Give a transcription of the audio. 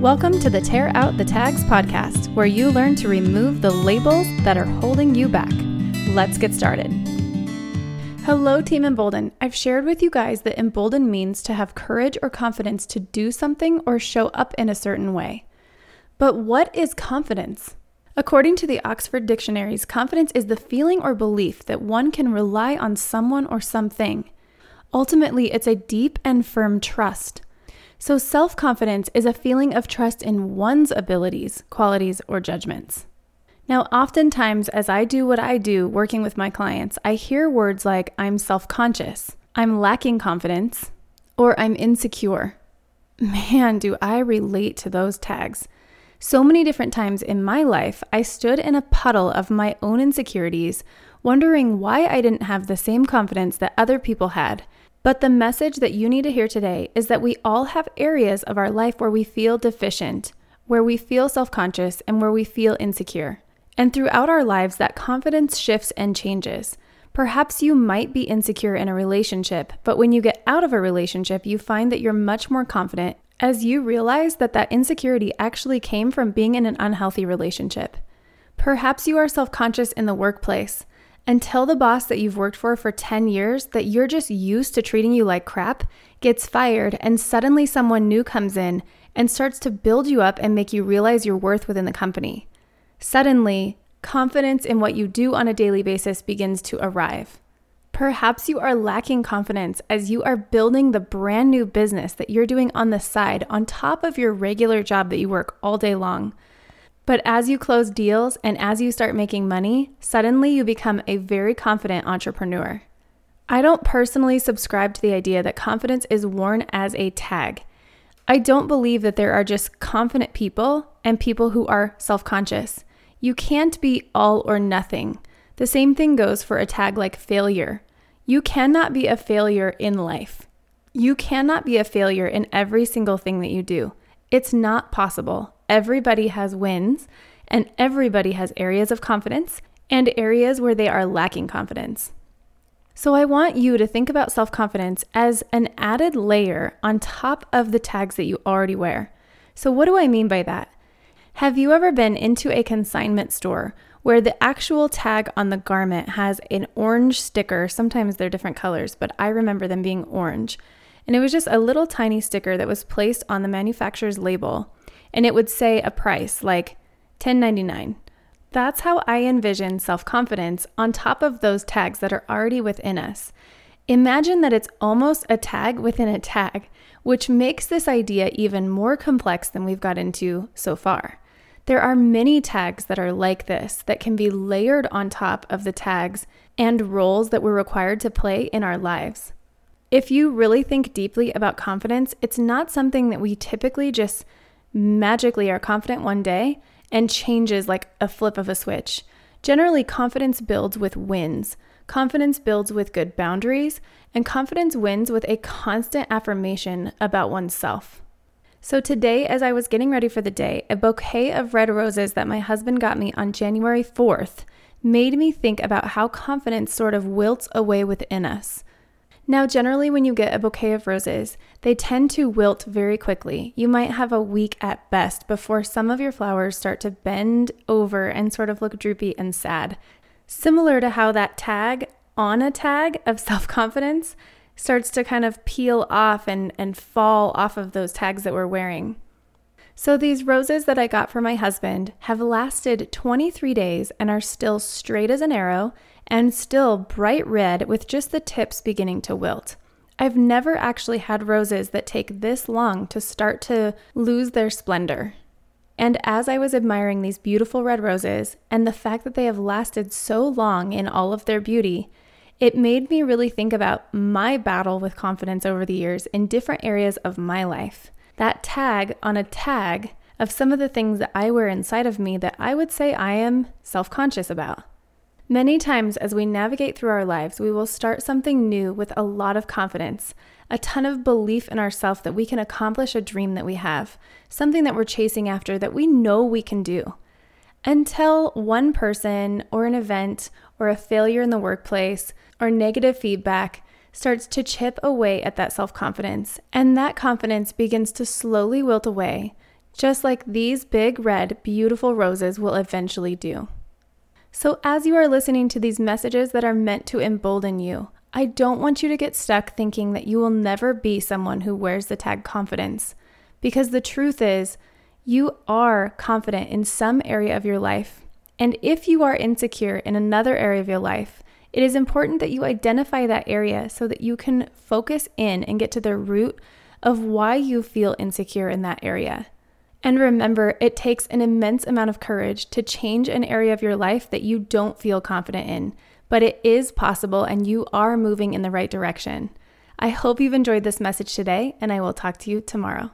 Welcome to the Tear Out the Tags podcast, where you learn to remove the labels that are holding you back. Let's get started. Hello, Team Embolden. I've shared with you guys that embolden means to have courage or confidence to do something or show up in a certain way. But what is confidence? According to the Oxford Dictionaries, confidence is the feeling or belief that one can rely on someone or something. Ultimately, it's a deep and firm trust. So self-confidence is a feeling of trust in one's abilities, qualities, or judgments. Now, oftentimes, as I do what I do working with my clients, I hear words like, I'm self-conscious, I'm lacking confidence, or I'm insecure. Man, do I relate to those tags. So many different times in my life, I stood in a puddle of my own insecurities, wondering why I didn't have the same confidence that other people had. But the message that you need to hear today is that we all have areas of our life where we feel deficient, where we feel self-conscious, and where we feel insecure. And throughout our lives, that confidence shifts and changes. Perhaps you might be insecure in a relationship, but when you get out of a relationship, you find that you're much more confident as you realize that insecurity actually came from being in an unhealthy relationship. Perhaps you are self-conscious in the workplace and tell the boss that you've worked for 10 years that you're just used to treating you like crap, gets fired, and suddenly someone new comes in and starts to build you up and make you realize your worth within the company. Suddenly, confidence in what you do on a daily basis begins to arrive. Perhaps you are lacking confidence as you are building the brand new business that you're doing on the side on top of your regular job that you work all day long. But as you close deals and as you start making money, suddenly you become a very confident entrepreneur. I don't personally subscribe to the idea that confidence is worn as a tag. I don't believe that there are just confident people and people who are self-conscious. You can't be all or nothing. The same thing goes for a tag like failure. You cannot be a failure in life. You cannot be a failure in every single thing that you do. It's not possible. Everybody has wins, and everybody has areas of confidence and areas where they are lacking confidence. So I want you to think about self-confidence as an added layer on top of the tags that you already wear. So what do I mean by that? Have you ever been into a consignment store where the actual tag on the garment has an orange sticker? Sometimes they're different colors, but I remember them being orange. And it was just a little tiny sticker that was placed on the manufacturer's label, and it would say a price like $10.99. That's how I envision self-confidence on top of those tags that are already within us. Imagine that it's almost a tag within a tag, which makes this idea even more complex than we've got into so far. There are many tags that are like this that can be layered on top of the tags and roles that we're required to play in our lives. If you really think deeply about confidence, it's not something that we typically just magically are confident one day and changes like a flip of a switch. Generally, confidence builds with wins. Confidence builds with good boundaries, and confidence wins with a constant affirmation about oneself. So today, as I was getting ready for the day, a bouquet of red roses that my husband got me on January 4th made me think about how confidence sort of wilts away within us. Now, generally, when you get a bouquet of roses, they tend to wilt very quickly. You might have a week at best before some of your flowers start to bend over and sort of look droopy and sad. Similar to how that tag on a tag of self-confidence starts to kind of peel off and fall off of those tags that we're wearing. So these roses that I got for my husband have lasted 23 days and are still straight as an arrow and still bright red with just the tips beginning to wilt. I've never actually had roses that take this long to start to lose their splendor. And as I was admiring these beautiful red roses and the fact that they have lasted so long in all of their beauty, it made me really think about my battle with confidence over the years in different areas of my life. That tag on a tag of some of the things that I wear inside of me that I would say I am self-conscious about. Many times as we navigate through our lives, we will start something new with a lot of confidence, a ton of belief in ourselves that we can accomplish a dream that we have, something that we're chasing after that we know we can do, until one person or an event or a failure in the workplace or negative feedback starts to chip away at that self-confidence, and that confidence begins to slowly wilt away, just like these big, red, beautiful roses will eventually do. So as you are listening to these messages that are meant to embolden you, I don't want you to get stuck thinking that you will never be someone who wears the tag confidence, because the truth is, you are confident in some area of your life. And if you are insecure in another area of your life, it is important that you identify that area so that you can focus in and get to the root of why you feel insecure in that area. And remember, it takes an immense amount of courage to change an area of your life that you don't feel confident in, but it is possible and you are moving in the right direction. I hope you've enjoyed this message today, and I will talk to you tomorrow.